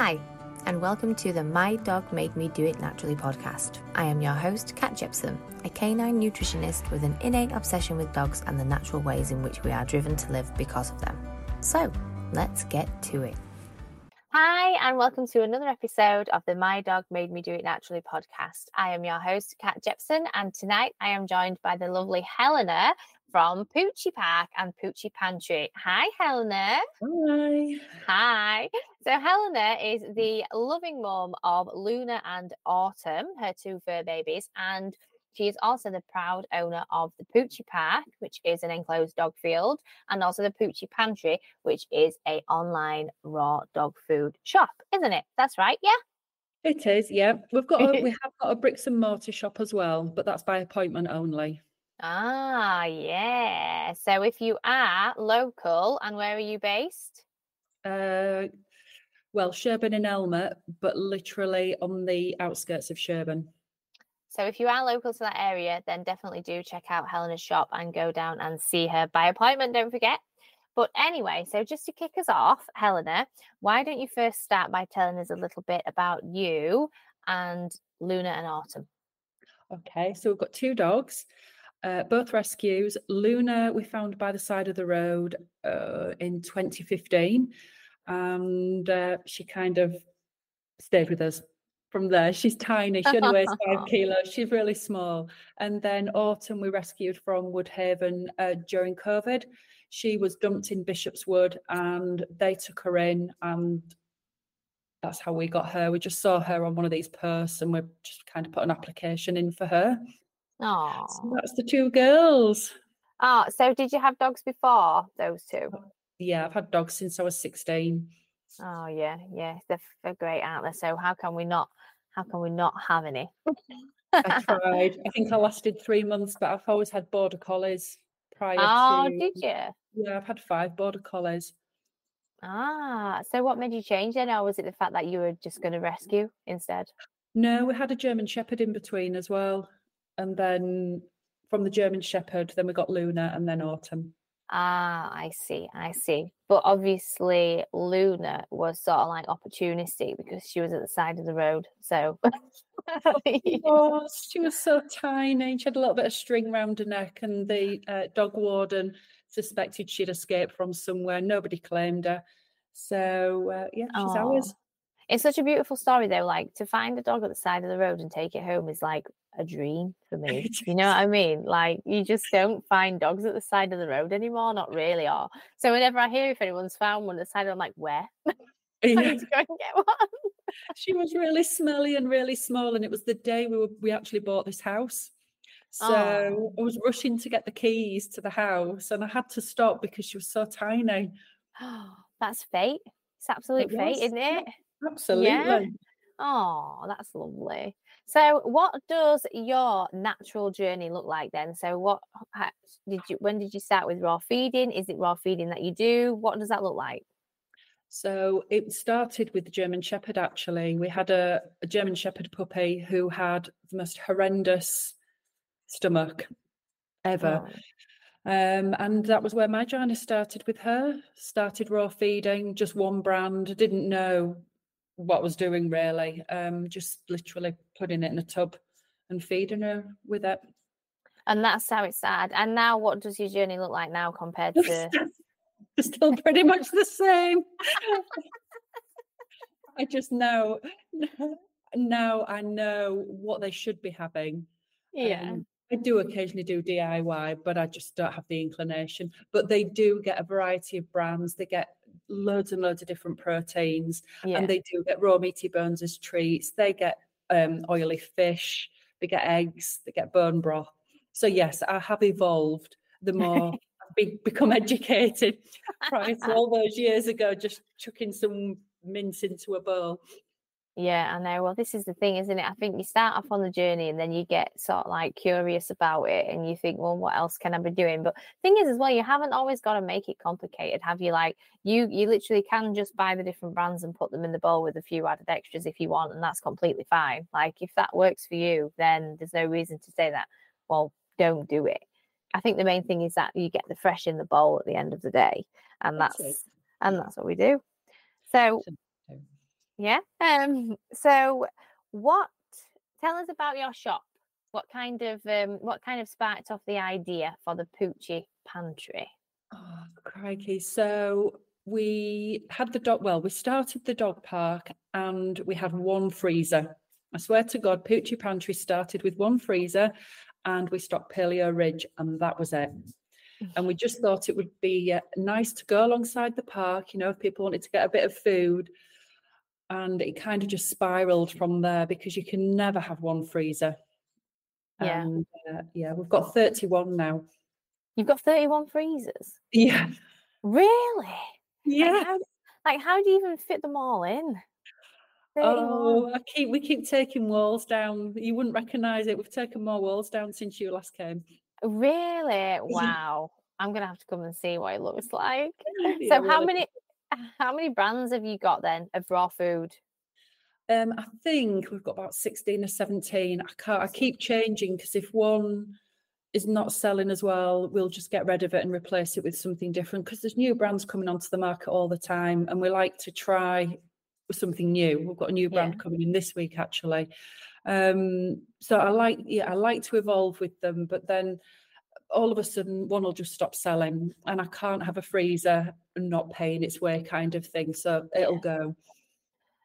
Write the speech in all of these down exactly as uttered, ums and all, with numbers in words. Hi, and welcome to the My Dog Made Me Do It Naturally podcast. I am your host, Kat Jepsen, a canine nutritionist with an innate obsession with dogs and the natural ways in which we are driven to live because of them. So, let's get to it. Hi, and welcome to another episode of the My Dog Made Me Do It Naturally podcast. I am your host, Kat Jepsen, and tonight I am joined by the lovely Helena from Poochie Park and Poochie Pantry. Hi, Helena. Hi. Hi. So Helena is the loving mum of Luna and Autumn, her two fur babies, and she is also the proud owner of the Poochie Park, which is an enclosed dog field, and also the Poochie Pantry, which is an online raw dog food shop, isn't it? That's right, yeah? It is, yeah. We've got a, we have got a bricks and mortar shop as well, but that's by appointment only. Ah, yeah. So if you are local, and where are you based? Uh, well, Sherburn in Elmet, but literally on the outskirts of Sherburn. So if you are local to that area, then definitely do check out Helena's shop and go down and see her by appointment, don't forget. But anyway, so just to kick us off, Helena, why don't you first start by telling us a little bit about you and Luna and Autumn? Okay, so we've got two dogs. Uh, both rescues. Luna we found by the side of the road uh, in twenty fifteen, and uh, she kind of stayed with us from there. She's tiny, she only weighs five kilos, she's really small. And then Autumn we rescued from Woodhaven uh, during COVID. She was dumped in Bishop's Wood and they took her in, and that's how we got her. We just saw her on one of these posts and we just kind of put an application in for her. Oh, so that's the two girls. Oh, so did you have dogs before those two? Yeah, I've had dogs since I was sixteen. Oh yeah, yeah, they're, they're great, aren't they? So how can we not? How can we not have any? I tried. I think I lasted three months, but I've always had border collies prior. Oh, to... did you? Yeah, I've had five border collies. Ah, so what made you change then, or was it the fact that you were just going to rescue instead? No, we had a German Shepherd in between as well. And then from the German Shepherd, then we got Luna and then Autumn. Ah, I see, I see. But obviously Luna was sort of like opportunistic because she was at the side of the road. So oh, she was so tiny. She had a little bit of string round her neck, and the uh, dog warden suspected she'd escaped from somewhere. Nobody claimed her. So uh, yeah, she's Aww. ours. It's such a beautiful story though, like to find a dog at the side of the road and take it home is like a dream for me. You know what I mean? Like you just don't find dogs at the side of the road anymore, not really. Or so whenever I hear if anyone's found one at the side, I'm like, where? I need to go and get one. She was really smelly and really small, and it was the day we were we actually bought this house. So oh. I was rushing to get the keys to the house, and I had to stop because she was so tiny. Oh, that's fate. It's absolute it fate, was. isn't it? Yeah. Absolutely. Yeah. Oh, that's lovely. So what does your natural journey look like then? So what did you, when did you start with raw feeding? Is it raw feeding that you do? What does that look like? So it started with the German Shepherd, actually. We had a, a German Shepherd puppy who had the most horrendous stomach ever. Oh. Um, and that was where my journey started with her. Started raw feeding, just one brand. Didn't know what I was doing really, um just literally putting it in a tub and feeding her with it, and that's how it started. And now what does your journey look like now compared to it's still pretty much the same. I just know now I know what they should be having. Yeah, um, I do occasionally do D I Y, but I just don't have the inclination. But they do get a variety of brands. They get loads and loads of different proteins. Yeah. And they do get raw meaty bones as treats. They get um, oily fish. They get eggs. They get bone broth. So, yes, I have evolved the more I've be- become educated prior to all those years ago, just chucking some mince into a bowl. Yeah, I know. Well, this is the thing, isn't it? I think you start off on the journey and then you get sort of like curious about it and you think, well, what else can I be doing? But thing is as well, you haven't always got to make it complicated, have you? Like you you literally can just buy the different brands and put them in the bowl with a few added extras if you want, and that's completely fine. Like if that works for you, then there's no reason to say that, well, don't do it. I think the main thing is that you get the fresh in the bowl at the end of the day, and that's, that's and that's what we do. So Yeah. Um, so what, tell us about your shop. What kind of, um, what kind of sparked off the idea for the Poochie Pantry? Oh, crikey. So we had the dog, well, we started the dog park and we had one freezer. I swear to God, Poochie Pantry started with one freezer and we stocked Paleo Ridge and that was it. And we just thought it would be uh, nice to go alongside the park, you know, if people wanted to get a bit of food. And it kind of just spiraled from there because you can never have one freezer. Yeah. And, uh, yeah, we've got thirty-one now. You've got thirty-one freezers? Yeah. Really? Yeah. Like how, like how do you even fit them all in? Oh, I keep, we keep taking walls down. You wouldn't recognise it. We've taken more walls down since you last came. Really? Wow. I'm going to have to come and see what it looks like. Yeah, so how really. many how many brands have you got then of raw food? Um, I think we've got about sixteen or seventeen. I can't, I keep changing because if one is not selling as well, we'll just get rid of it and replace it with something different because there's new brands coming onto the market all the time and we like to try something new. We've got a new brand yeah. coming in this week actually. Um, so I like, yeah, I like to evolve with them, but then all of a sudden one will just stop selling and I can't have a freezer and not paying its way kind of thing. So it'll yeah. go.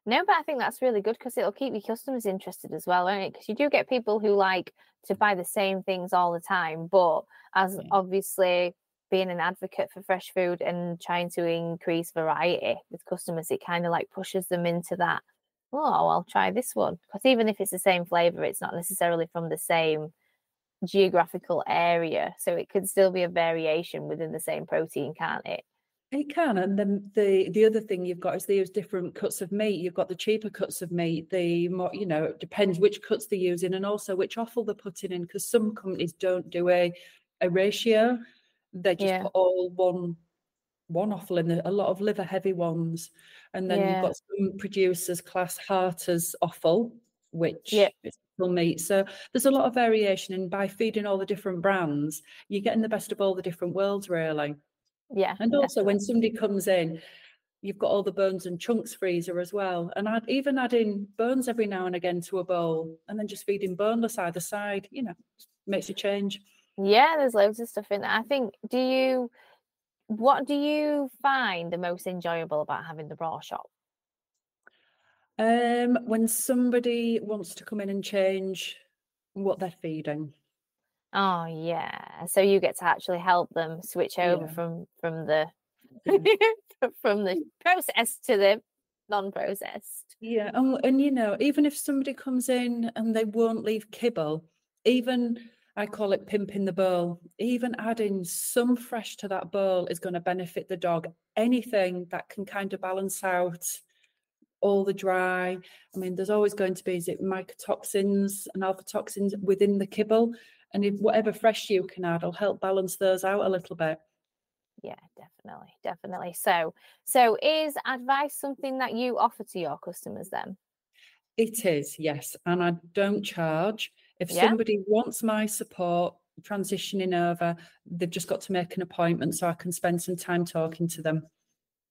No, but I think that's really good because it'll keep your customers interested as well, won't it? Because you do get people who like to buy the same things all the time, but as yeah. obviously being an advocate for fresh food and trying to increase variety with customers, it kind of like pushes them into that. Oh, I'll try this one. Because even if it's the same flavour, it's not necessarily from the same geographical area. So it could still be a variation within the same protein, can't it? It can. And then the, the other thing you've got is they use different cuts of meat. You've got the cheaper cuts of meat, the more, you know, it depends which cuts they're using and also which offal they're putting in, because some companies don't do a, a ratio. They just yeah. put all one one offal in, the, a lot of liver heavy ones, and then yeah. you've got some producers class Harter's offal, which yeah. is still meat. So there's a lot of variation, and by feeding all the different brands you're getting the best of all the different worlds really. Yeah. And also yeah. when somebody comes in, you've got all the bones and chunks freezer as well, and I'd even add in bones every now and again to a bowl, and then just feeding boneless either side, you know, makes a change. Yeah, there's loads of stuff in there. I think, do you what do you find the most enjoyable about having the raw shop? Um, when somebody wants to come in and change what they're feeding. Oh, yeah. So you get to actually help them switch over yeah. from, from the yeah. from the processed to the non-processed. Yeah, and, and you know, even if somebody comes in and they won't leave kibble, even... I call it pimping the bowl. Even adding some fresh to that bowl is going to benefit the dog. Anything that can kind of balance out all the dry. I mean, there's always going to be, is it mycotoxins and alpha toxins within the kibble? And if whatever fresh you can add will help balance those out a little bit. Yeah, definitely, definitely. So, so is advice something that you offer to your customers then? It is, yes. And I don't charge. If yeah. somebody wants my support transitioning over, they've just got to make an appointment so I can spend some time talking to them.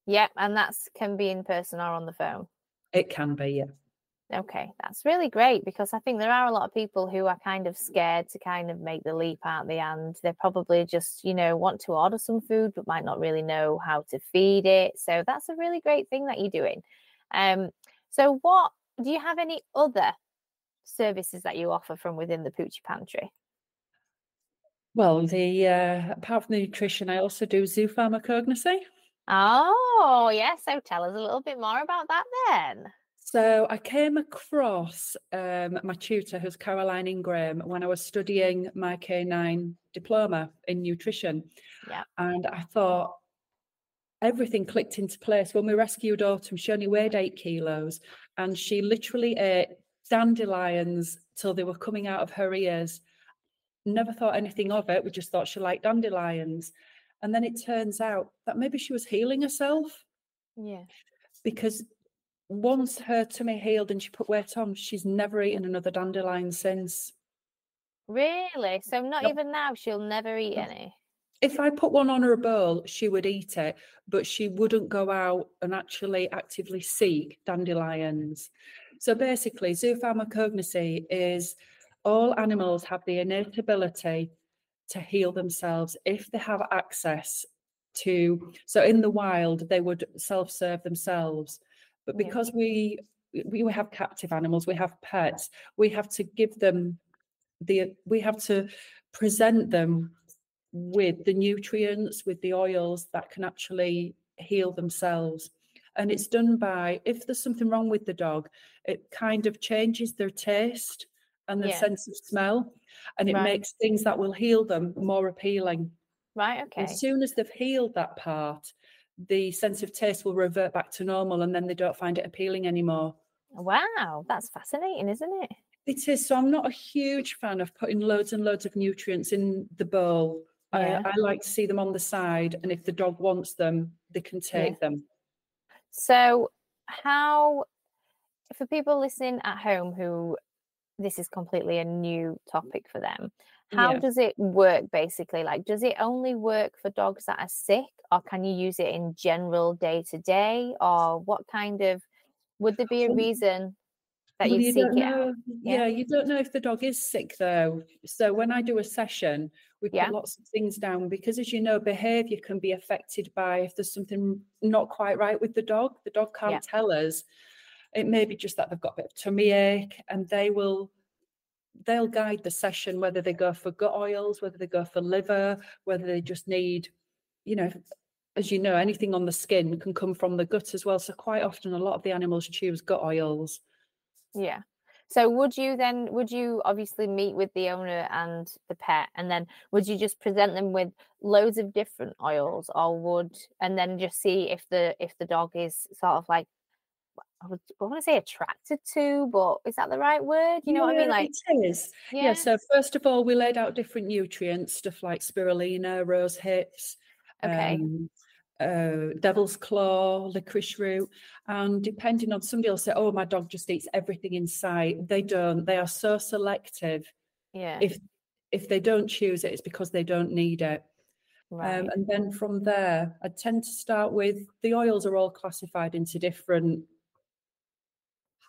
Yeah, and that can be in person or on the phone. It can be, yeah. Okay, that's really great, because I think there are a lot of people who are kind of scared to kind of make the leap, aren't they? And they probably just, you know, want to order some food but might not really know how to feed it. So that's a really great thing that you're doing. Um, so what, do you have any other services that you offer from within the Poochie Pantry? Well, the uh, apart from the nutrition, I also do zoopharmacognosy. Oh, yeah. So tell us a little bit more about that then. So I came across um, my tutor, who's Caroline Ingraham, when I was studying my K nine diploma in nutrition. Yeah. And I thought everything clicked into place. When we rescued Autumn, she only weighed eight kilos and she literally ate dandelions till they were coming out of her ears. Never thought anything of it. We just thought she liked dandelions. And then it turns out that maybe she was healing herself. Yeah. Because once her tummy healed and she put weight on, she's never eaten another dandelion since. Really? So not nope. even now she'll never eat any? if I put one on her bowl, she would eat it, but she wouldn't go out and actually actively seek dandelions. So basically, zoopharmacognosy is all animals have the innate ability to heal themselves if they have access to. So in the wild, they would self-serve themselves. But because yeah. we we have captive animals, we have pets, we have to give them the, we have to present them with the nutrients, with the oils that can actually heal themselves. And it's done by, if there's something wrong with the dog, it kind of changes their taste and their yeah. sense of smell, and it right. makes things that will heal them more appealing. Right, okay. As soon as they've healed that part, the sense of taste will revert back to normal, and then they don't find it appealing anymore. Wow, that's fascinating, isn't it? It is. So I'm not a huge fan of putting loads and loads of nutrients in the bowl. Yeah. I, I like to see them on the side, and if the dog wants them, they can take yeah. them. So how, for people listening at home who this is completely a new topic for them, how yeah. does it work basically? Like, does it only work for dogs that are sick, or can you use it in general day to day? Or what kind of, would there be a reason that well, you seek it out? Yeah. yeah, you don't know if the dog is sick though. So when I do a session, we put yeah. lots of things down, because as you know, behaviour can be affected by if there's something not quite right with the dog. The dog can't yeah. tell us. It may be just that they've got a bit of tummy ache, and they will, they'll guide the session, whether they go for gut oils, whether they go for liver, whether they just need, you know, as you know, anything on the skin can come from the gut as well. So quite often a lot of the animals choose gut oils. Yeah. So would you then, would you obviously meet with the owner and the pet, and then would you just present them with loads of different oils, or would, and then just see if the, if the dog is sort of like, I would I want to say attracted to, but is that the right word? You know yeah, what I mean? Like, it is. Yeah. yeah. So first of all, we laid out different nutrients, stuff like spirulina, rose hips, okay, um, uh, devil's claw, licorice root, and depending on, somebody will say, "Oh, my dog just eats everything in sight." They don't. They are so selective. Yeah. If if they don't choose it, it's because they don't need it. Right. Um, and then from there, I tend to start with the oils are all classified into different.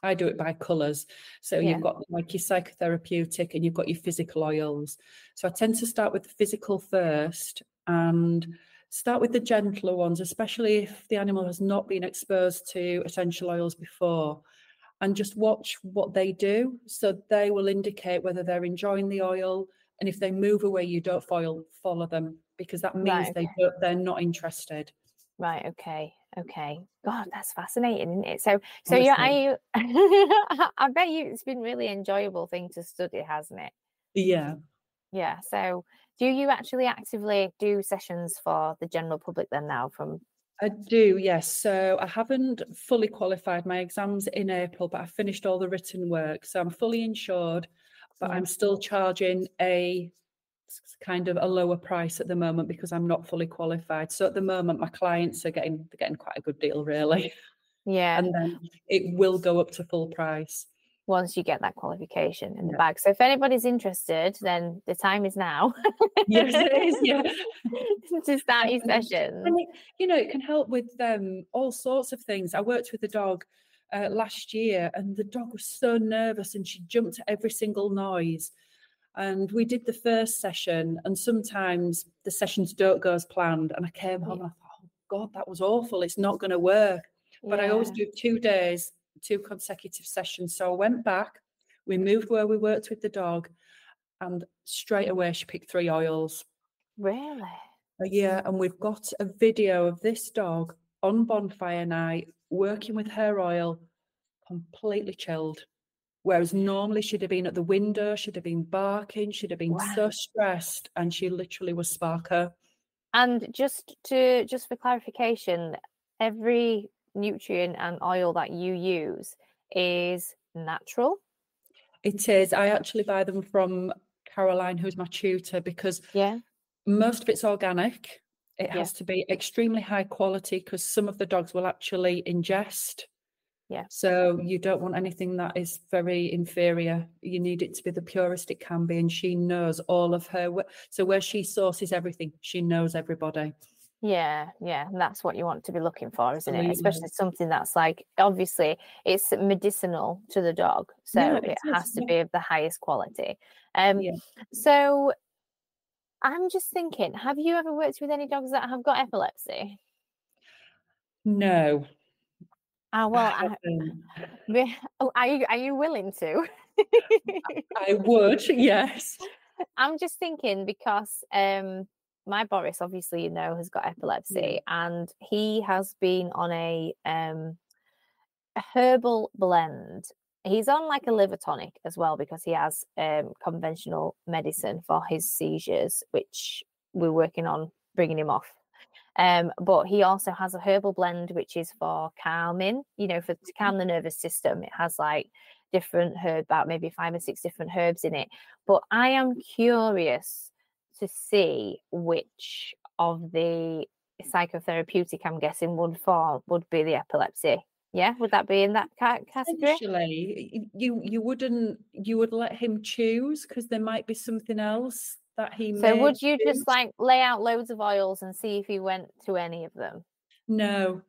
I do it by colours. So yeah. you've got like your psychotherapeutic and you've got your physical oils. So I tend to start with the physical first and start with the gentler ones, especially if the animal has not been exposed to essential oils before, and just watch what they do. So they will indicate whether they're enjoying the oil, and if they move away, you don't follow, follow them, because that means right, okay. they don't, they're not interested. Right, okay. Okay, God, that's fascinating, isn't it? So, so yeah, I, I bet you it's been really enjoyable thing to study, hasn't it? Yeah, yeah. So, do you actually actively do sessions for the general public then now? From I do, yes. So I haven't fully qualified. My exams in April, but I finished all the written work, so I'm fully insured, but mm. I'm still charging a. kind of a lower price at the moment because I'm not fully qualified. So at the moment my clients are getting they're getting quite a good deal really. Yeah. And then it will go up to full price once you get that qualification in yeah. the bag. So if anybody's interested, then the time is now. Yes, it is. Yeah. To start your sessions. And it, you know, it can help with um, all sorts of things. I worked with a dog uh, last year, and the dog was so nervous and she jumped at every single noise. And we did the first session, and sometimes the sessions don't go as planned. And I came home yeah. and I thought, oh, God, that was awful. It's not going to work. But yeah. I always do two days, two consecutive sessions. So I went back, we moved where we worked with the dog, and straight away she picked three oils. Really? Yeah. And we've got a video of this dog on bonfire night working with her oil, completely chilled. Whereas normally she'd have been at the window, she'd have been barking, she'd have been wow. so stressed, and she literally was sparker. And just to just for clarification, every nutrient and oil that you use is natural? It is. I actually buy them from Caroline, who's my tutor, because yeah. most of it's organic. It yeah. has to be extremely high quality, because some of the dogs will actually ingest Yeah. So you don't want anything that is very inferior. You need it to be the purest it can be. And she knows all of her. So where she sources everything, she knows everybody. Yeah, yeah, and that's what you want to be looking for, isn't it? Especially something that's like, obviously, it's medicinal to the dog, so no, it, it is, has to yeah. be of the highest quality. Um, yeah. So I'm just thinking, have you ever worked with any dogs that have got epilepsy? No. Oh, well, I I, are, you, are you willing to? I would, yes. I'm just thinking because... Um, my Boris, obviously, you know, has got epilepsy, and he has been on a, um, a herbal blend. He's on like a liver tonic as well because he has um, conventional medicine for his seizures, which we're working on bringing him off. Um, but he also has a herbal blend, which is for calming, you know, for to calm the nervous system. It has like different herbs, about maybe five or six different herbs in it. But I am curious to see which of the psychotherapeutic, I'm guessing, would fall would be the epilepsy. Yeah, would that be in that category? Actually, you you wouldn't you would let him choose because there might be something else that he. So would you choose. Just like lay out loads of oils and see if he went to any of them? No.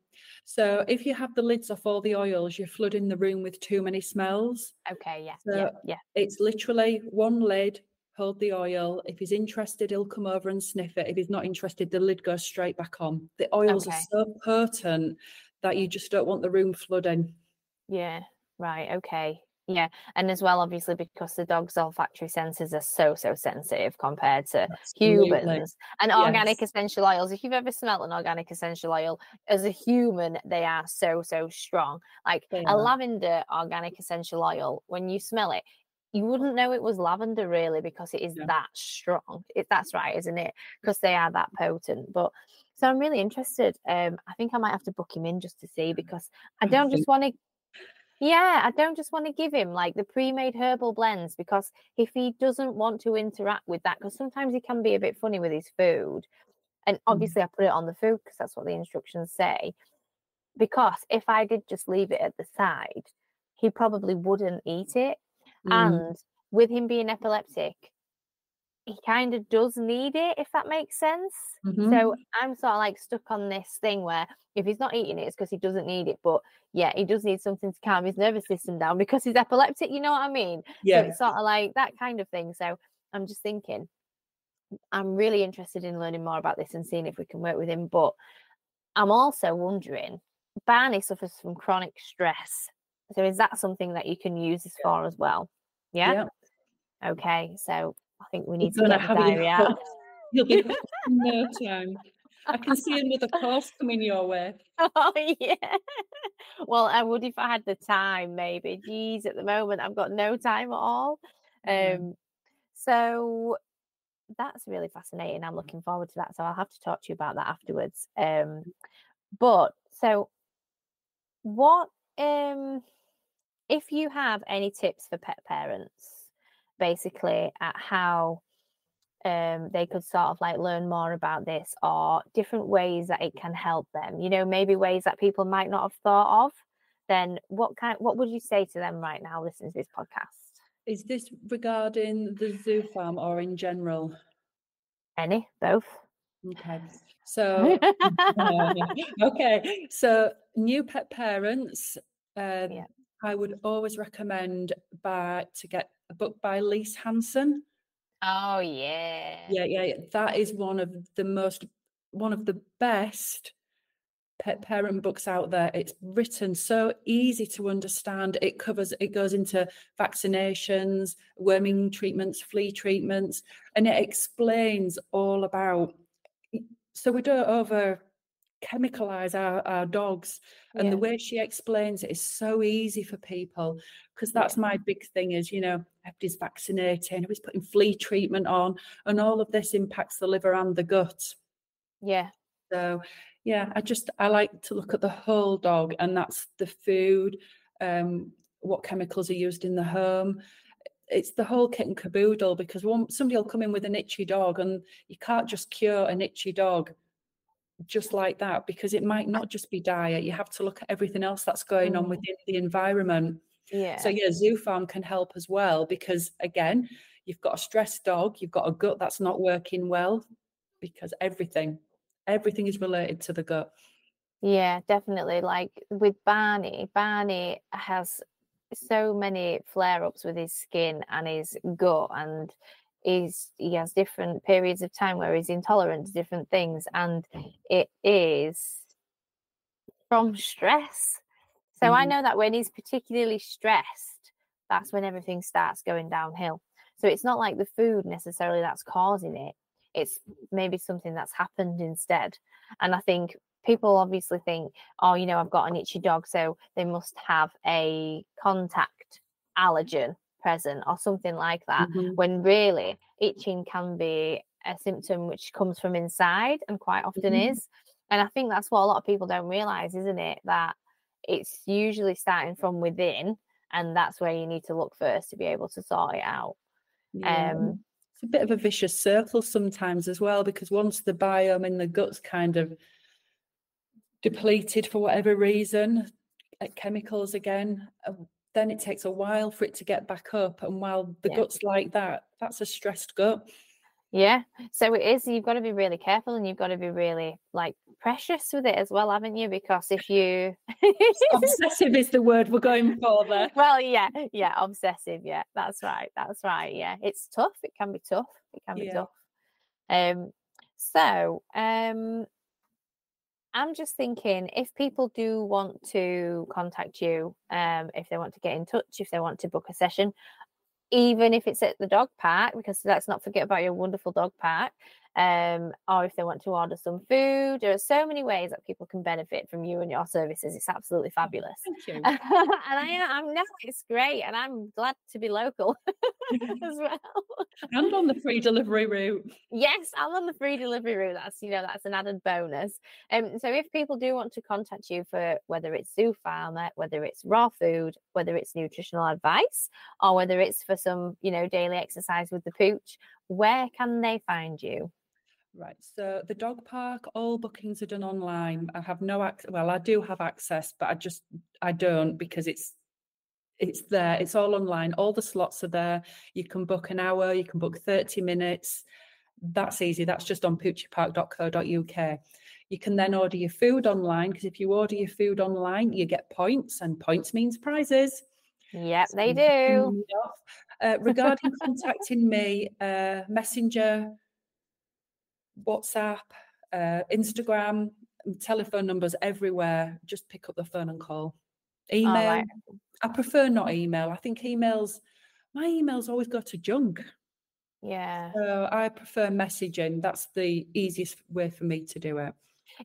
So if you have the lids off all the oils, you're flooding the room with too many smells. Okay. Yeah. So yeah. Yeah. It's literally one lid. Hold the oil. If he's interested, he'll come over and sniff it. If he's not interested, the lid goes straight back on. The oils okay. are so potent that you just don't want the room flooding. Yeah, right, okay. Yeah, and as well, obviously, because the dog's olfactory senses are so, so sensitive compared to Absolutely. humans. And yes. organic essential oils, if you've ever smelled an organic essential oil, as a human, they are so, so strong. Like yeah. a lavender organic essential oil, when you smell it, you wouldn't know it was lavender, really, because it is yeah. that strong. It, that's right, isn't it? Because they are that potent. But so I'm really interested. Um, I think I might have to book him in just to see, because I don't just want to. Yeah, I don't just want to give him like the pre-made herbal blends, because if he doesn't want to interact with that, because sometimes he can be a bit funny with his food, and obviously mm. I put it on the food because that's what the instructions say. Because if I did just leave it at the side, he probably wouldn't eat it. Mm. And with him being epileptic, he kind of does need it, if that makes sense. Mm-hmm. So I'm sort of like stuck on this thing where if he's not eating it, it's because he doesn't need it. But yeah, he does need something to calm his nervous system down because he's epileptic, you know what I mean? Yeah. So it's sort of like that kind of thing. So I'm just thinking, I'm really interested in learning more about this and seeing if we can work with him. But I'm also wondering, Barney suffers from chronic stress. So is that something that you can use as far as well? Yeah. yeah. Okay. So I think we need You're to get the diary out. You'll be no time. I can see another course coming your way. Oh yeah. Well, I would if I had the time, maybe. Geez, at the moment I've got no time at all. Mm-hmm. Um. So that's really fascinating. I'm looking forward to that. So I'll have to talk to you about that afterwards. Um. But so what? Um. If you have any tips for pet parents, basically, at how um, they could sort of like learn more about this, or different ways that it can help them, you know, maybe ways that people might not have thought of, then what kind, what would you say to them right now listening to this podcast? Is this regarding the zoo farm or in general? Any, both. Okay. So, uh, okay. So new pet parents, uh, yeah. I would always recommend by to get a book by Lise Hansen. Oh yeah. Yeah, yeah. That is one of the most one of the best pet parent books out there. It's written so easy to understand. It covers it goes into vaccinations, worming treatments, flea treatments, and it explains all about, so we don't over chemicalize our, our dogs, and yeah. the way she explains it is so easy for people, because that's yeah. my big thing is, you know, everybody's vaccinating, he's putting flea treatment on, and all of this impacts the liver and the gut. Yeah. So yeah, I just I like to look at the whole dog, and that's the food, um what chemicals are used in the home. It's the whole kit and caboodle, because one somebody will come in with an itchy dog, and you can't just cure an itchy dog. just like that, because it might not just be diet. You have to look at everything else that's going on within the environment. Yeah. So yeah, Zoo Farm can help as well, because again, you've got a stressed dog, you've got a gut that's not working well, because everything, everything is related to the gut. Yeah, definitely. Like with Barney, Barney has so many flare-ups with his skin and his gut, and Is he has different periods of time where he's intolerant to different things, and it is from stress. So mm. I know that when he's particularly stressed, that's when everything starts going downhill. So it's not like the food necessarily that's causing it. It's maybe something that's happened instead. And I think people obviously think, oh, you know, I've got an itchy dog, so they must have a contact allergen present or something like that, mm-hmm. when really itching can be a symptom which comes from inside and quite often mm-hmm. is. And I think that's what a lot of people don't realize, isn't it, that it's usually starting from within, and that's where you need to look first to be able to sort it out. Yeah. Um it's a bit of a vicious circle sometimes as well, because once the biome in the gut's kind of depleted for whatever reason, chemicals again, then it takes a while for it to get back up. And while the yeah. gut's like that, that's a stressed gut. Yeah. So it is, you've got to be really careful, and you've got to be really like precious with it as well, haven't you? Because if you... obsessive is the word we're going for there. Well, yeah. Yeah. Obsessive. Yeah. That's right. That's right. Yeah. It's tough. It can be tough. It can be yeah. tough. Um, so um, I'm just thinking, if people do want to contact you, um, if they want to get in touch, if they want to book a session, even if it's at the dog park, because let's not forget about your wonderful dog park, um, or if they want to order some food, there are so many ways that people can benefit from you and your services. It's absolutely fabulous. Thank you. and I, I'm no, it's great, and I'm glad to be local as well. And on the free delivery route. Yes, I'm on the free delivery route. That's, you know, that's an added bonus. Um, so if people do want to contact you for whether it's Zoo Farmer, whether it's raw food, whether it's nutritional advice, or whether it's for some, you know, daily exercise with the pooch, where can they find you? Right, so the dog park, all bookings are done online. I have no access. Well, I do have access, but I just I don't, because it's it's there. It's all online. All the slots are there. You can book an hour. You can book thirty minutes. That's easy. That's just on poochie park dot co dot U K. You can then order your food online, because if you order your food online, you get points, and points means prizes. Yep, so they do. Uh, regarding contacting me, uh, Messenger, WhatsApp, uh, Instagram, telephone numbers everywhere. Just pick up the phone and call. Email. Oh, right. I prefer not email. I think emails, my emails always go to junk. Yeah. So I prefer messaging. That's the easiest way for me to do it.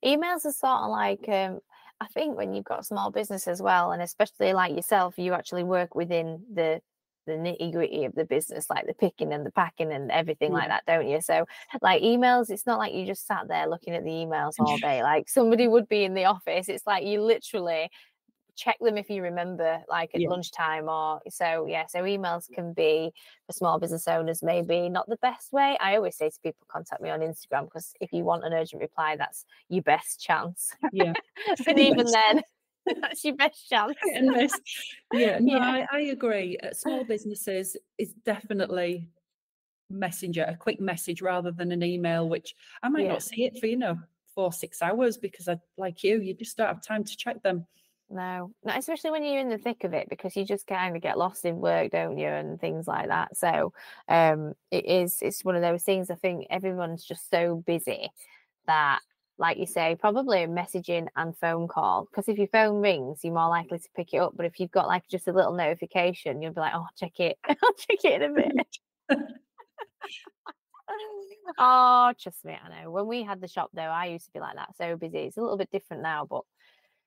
Emails are sort of like, um, I think when you've got small business as well, and especially like yourself, you actually work within the the nitty-gritty of the business, like the picking and the packing and everything yeah. like that, don't you? So like emails, it's not like you just sat there looking at the emails all day like somebody would be in the office. It's like you literally check them if you remember, like at yeah. lunchtime or so. Yeah, so emails can be, for small business owners, maybe not the best way. I always say to people, contact me on Instagram, because if you want an urgent reply, that's your best chance. Yeah. But even then, that's your best chance. Yeah, no, yeah. I, I agree. Uh, small businesses is definitely messenger, a quick message rather than an email, which I might yeah. not see it for, you know, four, six hours because I, like you, you just don't have time to check them. No, not especially when you're in the thick of it, because you just kind of get lost in work, don't you, and things like that. So um, it is, it's one of those things. I think everyone's just so busy that, like you say, probably messaging and phone call. Because if your phone rings, you're more likely to pick it up. But if you've got like just a little notification, you'll be like, oh, I'll check it. I'll check it in a bit. Oh, trust me, I know. When we had the shop, though, I used to be like that, so busy. It's a little bit different now, but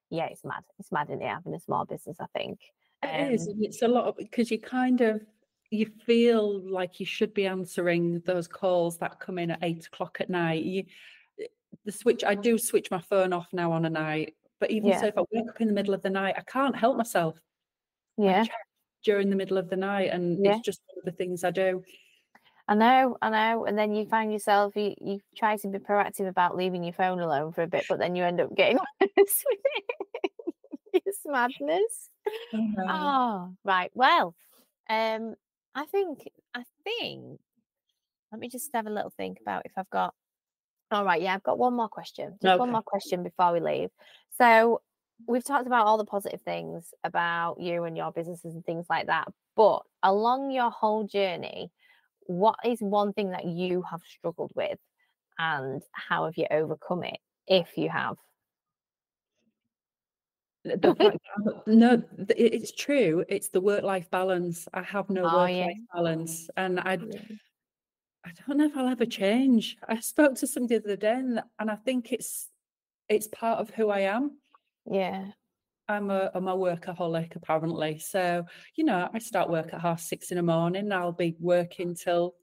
yeah, it's mad. It's mad, isn't it, having a small business, I think. Um, it is. It's a lot of, because you kind of, you feel like you should be answering those calls that come in at eight o'clock at night. You, The switch, I do switch my phone off now on a night, but even yeah. so, if I wake up in the middle of the night, I can't help myself. Yeah, during the middle of the night, and yeah. it's just one of the things I do. I know, I know. And then you find yourself, you, you try to be proactive about leaving your phone alone for a bit, but then you end up getting worse with it. It's madness. Mm-hmm. Oh, right. Well, um, I think, I think, let me just have a little think about if I've got, all right, yeah, I've got one more question. Just okay. one more question before we leave. So we've talked about all the positive things about you and your businesses and things like that, but along your whole journey, what is one thing that you have struggled with and how have you overcome it, if you have? No, it's true. It's the work-life balance. I have no oh, work-life yeah. balance. And I I don't know if I'll ever change. I spoke to somebody the other day and, and I think it's it's part of who I am. Yeah. I'm a, I'm a workaholic, apparently. So, you know, I start work at half six in the morning. And I'll be working till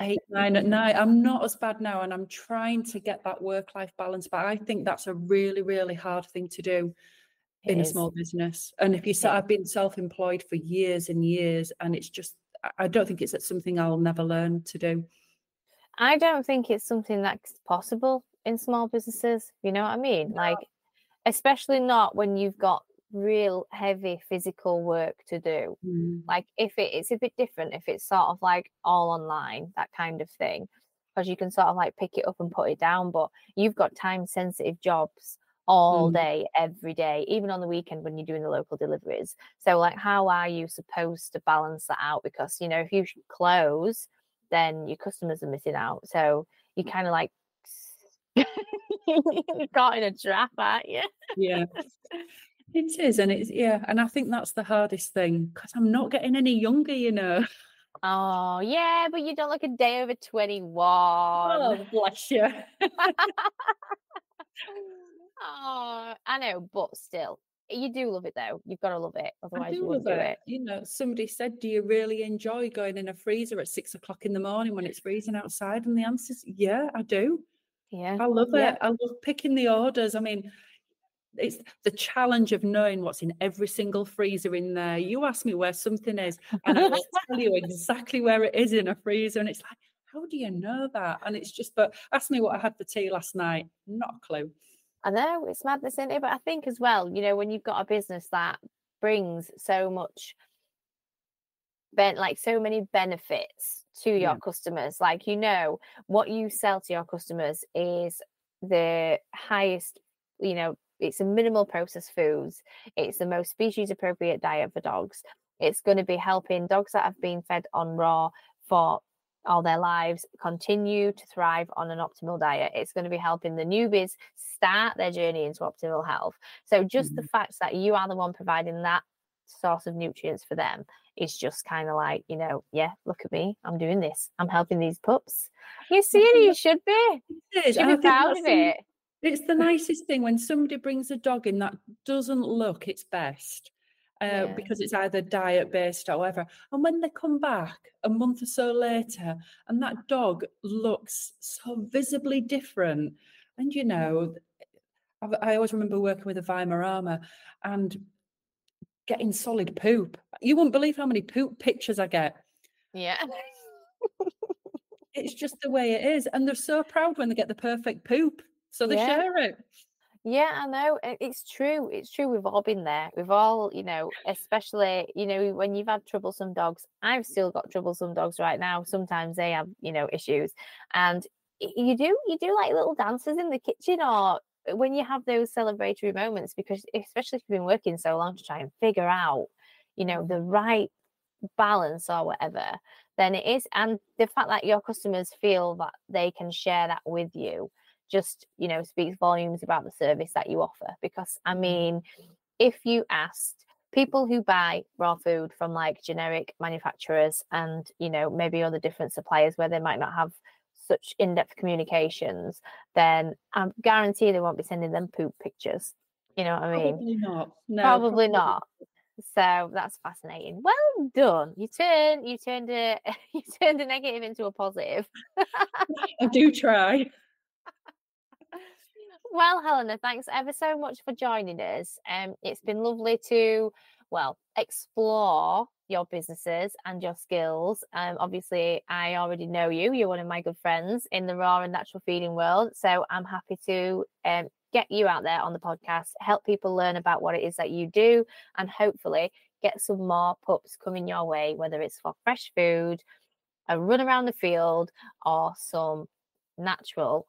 eight, nine at night. I'm not as bad now, and I'm trying to get that work-life balance. But I think that's a really, really hard thing to do it in is. a small business. And if you say, I've been self-employed for years and years, and it's just, I don't think it's something I'll never learn to do. I don't think it's something that's possible in small businesses. You know what I mean? No. Like, especially not when you've got real heavy physical work to do. Mm. Like if it, it's a bit different, if it's sort of like all online, that kind of thing, because you can sort of like pick it up and put it down, but you've got time sensitive jobs all mm. day, every day, even on the weekend when you're doing the local deliveries. So like, how are you supposed to balance that out? Because, you know, if you close, then your customers are missing out. So you kind of like, you got in a trap, aren't you? Yeah, it is. And it's, yeah, and I think that's the hardest thing, because I'm not getting any younger, you know. Oh yeah, but you don't look a day over twenty-one. Oh, bless you. Oh, I know, but still, you do love it though. You've got to love it, otherwise you wouldn't do it. You know, somebody said, do you really enjoy going in a freezer at six o'clock in the morning when it's freezing outside? And the answer's, yeah, I do. Yeah, I love it. Yeah. I love picking the orders. I mean, it's the challenge of knowing what's in every single freezer in there. You ask me where something is, and I will tell you exactly where it is in a freezer. And it's like, how do you know that? And it's just, but ask me what I had for tea last night. Not a clue. I know, it's madness, isn't it? But I think as well, you know, when you've got a business that brings so much, like so many benefits to your yeah. customers, like, you know, what you sell to your customers is the highest, you know, it's a minimal processed foods, it's the most species appropriate diet for dogs, it's going to be helping dogs that have been fed on raw for all their lives continue to thrive on an optimal diet, it's going to be helping the newbies start their journey into optimal health. So just mm-hmm. the fact that you are the one providing that source of nutrients for them, it's just kind of like, you know, yeah, look at me, I'm doing this, I'm helping these pups. You see it, you should be, you should be proud of it. It's the nicest thing when somebody brings a dog in that doesn't look its best, uh, yeah. because it's either diet based or whatever, and when they come back a month or so later and that dog looks so visibly different. And you know, I, I always remember working with a Weimaraner and getting solid poop. You wouldn't believe how many poop pictures I get. Yeah. It's just the way it is. And they're so proud when they get the perfect poop. So they yeah. share it. Yeah, I know. It's true. It's true. We've all been there. We've all, you know, especially, you know, when you've had troublesome dogs. I've still got troublesome dogs right now. Sometimes they have, you know, issues. And you do, you do like little dances in the kitchen, or when you have those celebratory moments, because especially if you've been working so long to try and figure out, you know, the right balance or whatever, then it is. And the fact that your customers feel that they can share that with you just, you know, speaks volumes about the service that you offer. Because I mean, if you asked people who buy raw food from like generic manufacturers and, you know, maybe other different suppliers where they might not have such in-depth communications, then I guarantee they won't be sending them poop pictures. You know what I mean? Probably not. No, probably, probably not. So that's fascinating. Well done. You turned you turned a you turned a negative into a positive. I do try. Well, Helena, thanks ever so much for joining us. Um, it's been lovely to, well, explore your businesses and your skills. Um, obviously, I already know you. You're one of my good friends in the raw and natural feeding world. So I'm happy to um, get you out there on the podcast, help people learn about what it is that you do, and hopefully get some more pups coming your way, whether it's for fresh food, a run around the field, or some natural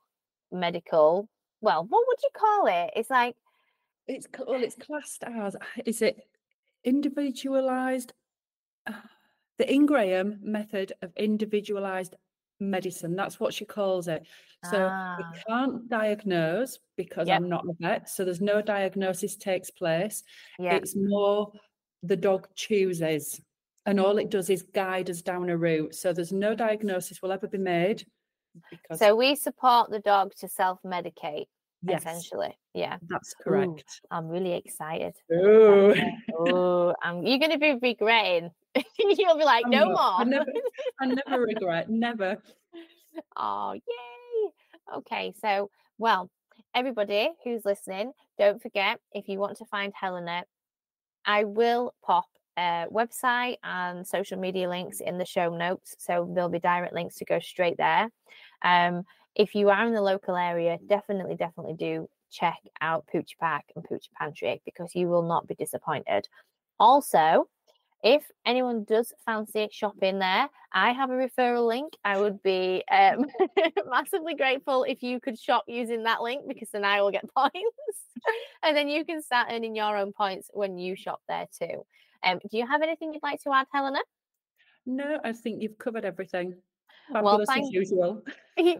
medical, well, what would you call it? It's like... It's, well, it's classed as, is it individualised? The Ingraham method of individualised medicine. That's what she calls it. So ah. we can't diagnose because yep. I'm not a vet, so there's no diagnosis takes place. Yep. It's more the dog chooses, and all it does is guide us down a route. So there's no diagnosis will ever be made. Because... So we support the dog to self-medicate, yes. essentially. Yeah, that's correct. Ooh, I'm really excited. Ooh. Ooh, I'm, you're going to be regretting. You'll be like, I'm no not. more. I never, I never regret, never. Oh, yay. Okay, so, well, everybody who's listening, don't forget, if you want to find Helena, I will pop Uh, website and social media links in the show notes, so there'll be direct links to go straight there. Um, if you are in the local area, definitely definitely do check out Poochie Park and Poochie Pantry, because you will not be disappointed. Also, if anyone does fancy shopping there, I have a referral link. I would be um, massively grateful if you could shop using that link, because then I will get points and then you can start earning your own points when you shop there too. Um, do you have anything you'd like to add, Helena? No, I think you've covered everything. Fabulous, well, thank as usual. Yay!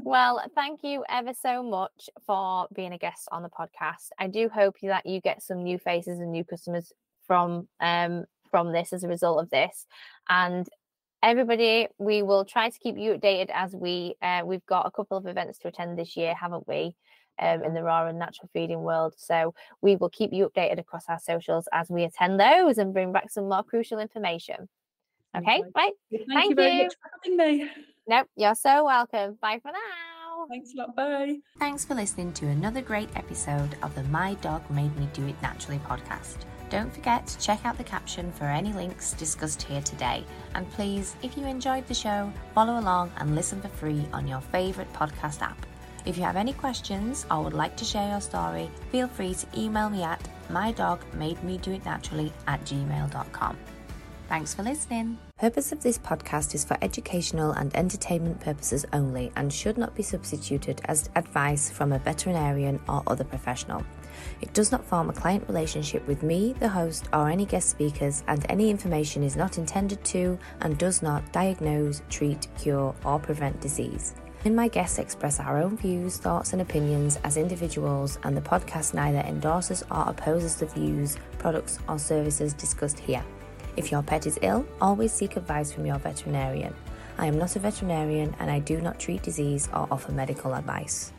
Well, thank you ever so much for being a guest on the podcast. I do hope that you get some new faces and new customers from um, from this as a result of this. And everybody, we will try to keep you updated as we uh, we've got a couple of events to attend this year, haven't we? Um, in the raw and natural feeding world. So we will keep you updated across our socials as we attend those and bring back some more crucial information. Okay, okay. Right. Thank, Thank you very you. much for having me. Nope, you're so welcome. Bye for now. Thanks a lot. Bye. Thanks for listening to another great episode of the My Dog Made Me Do It Naturally podcast. Don't forget to check out the caption for any links discussed here today. And please, if you enjoyed the show, follow along and listen for free on your favourite podcast app. If you have any questions or would like to share your story, feel free to email me at my dog made me do it naturally at gmail dot com. Thanks for listening. Purpose of this podcast is for educational and entertainment purposes only and should not be substituted as advice from a veterinarian or other professional. It does not form a client relationship with me, the host, or any guest speakers, and any information is not intended to and does not diagnose, treat, cure, or prevent disease. And my guests express our own views, thoughts and opinions as individuals, and the podcast neither endorses or opposes the views, products or services discussed here. If your pet is ill, always seek advice from your veterinarian. I am not a veterinarian and I do not treat disease or offer medical advice.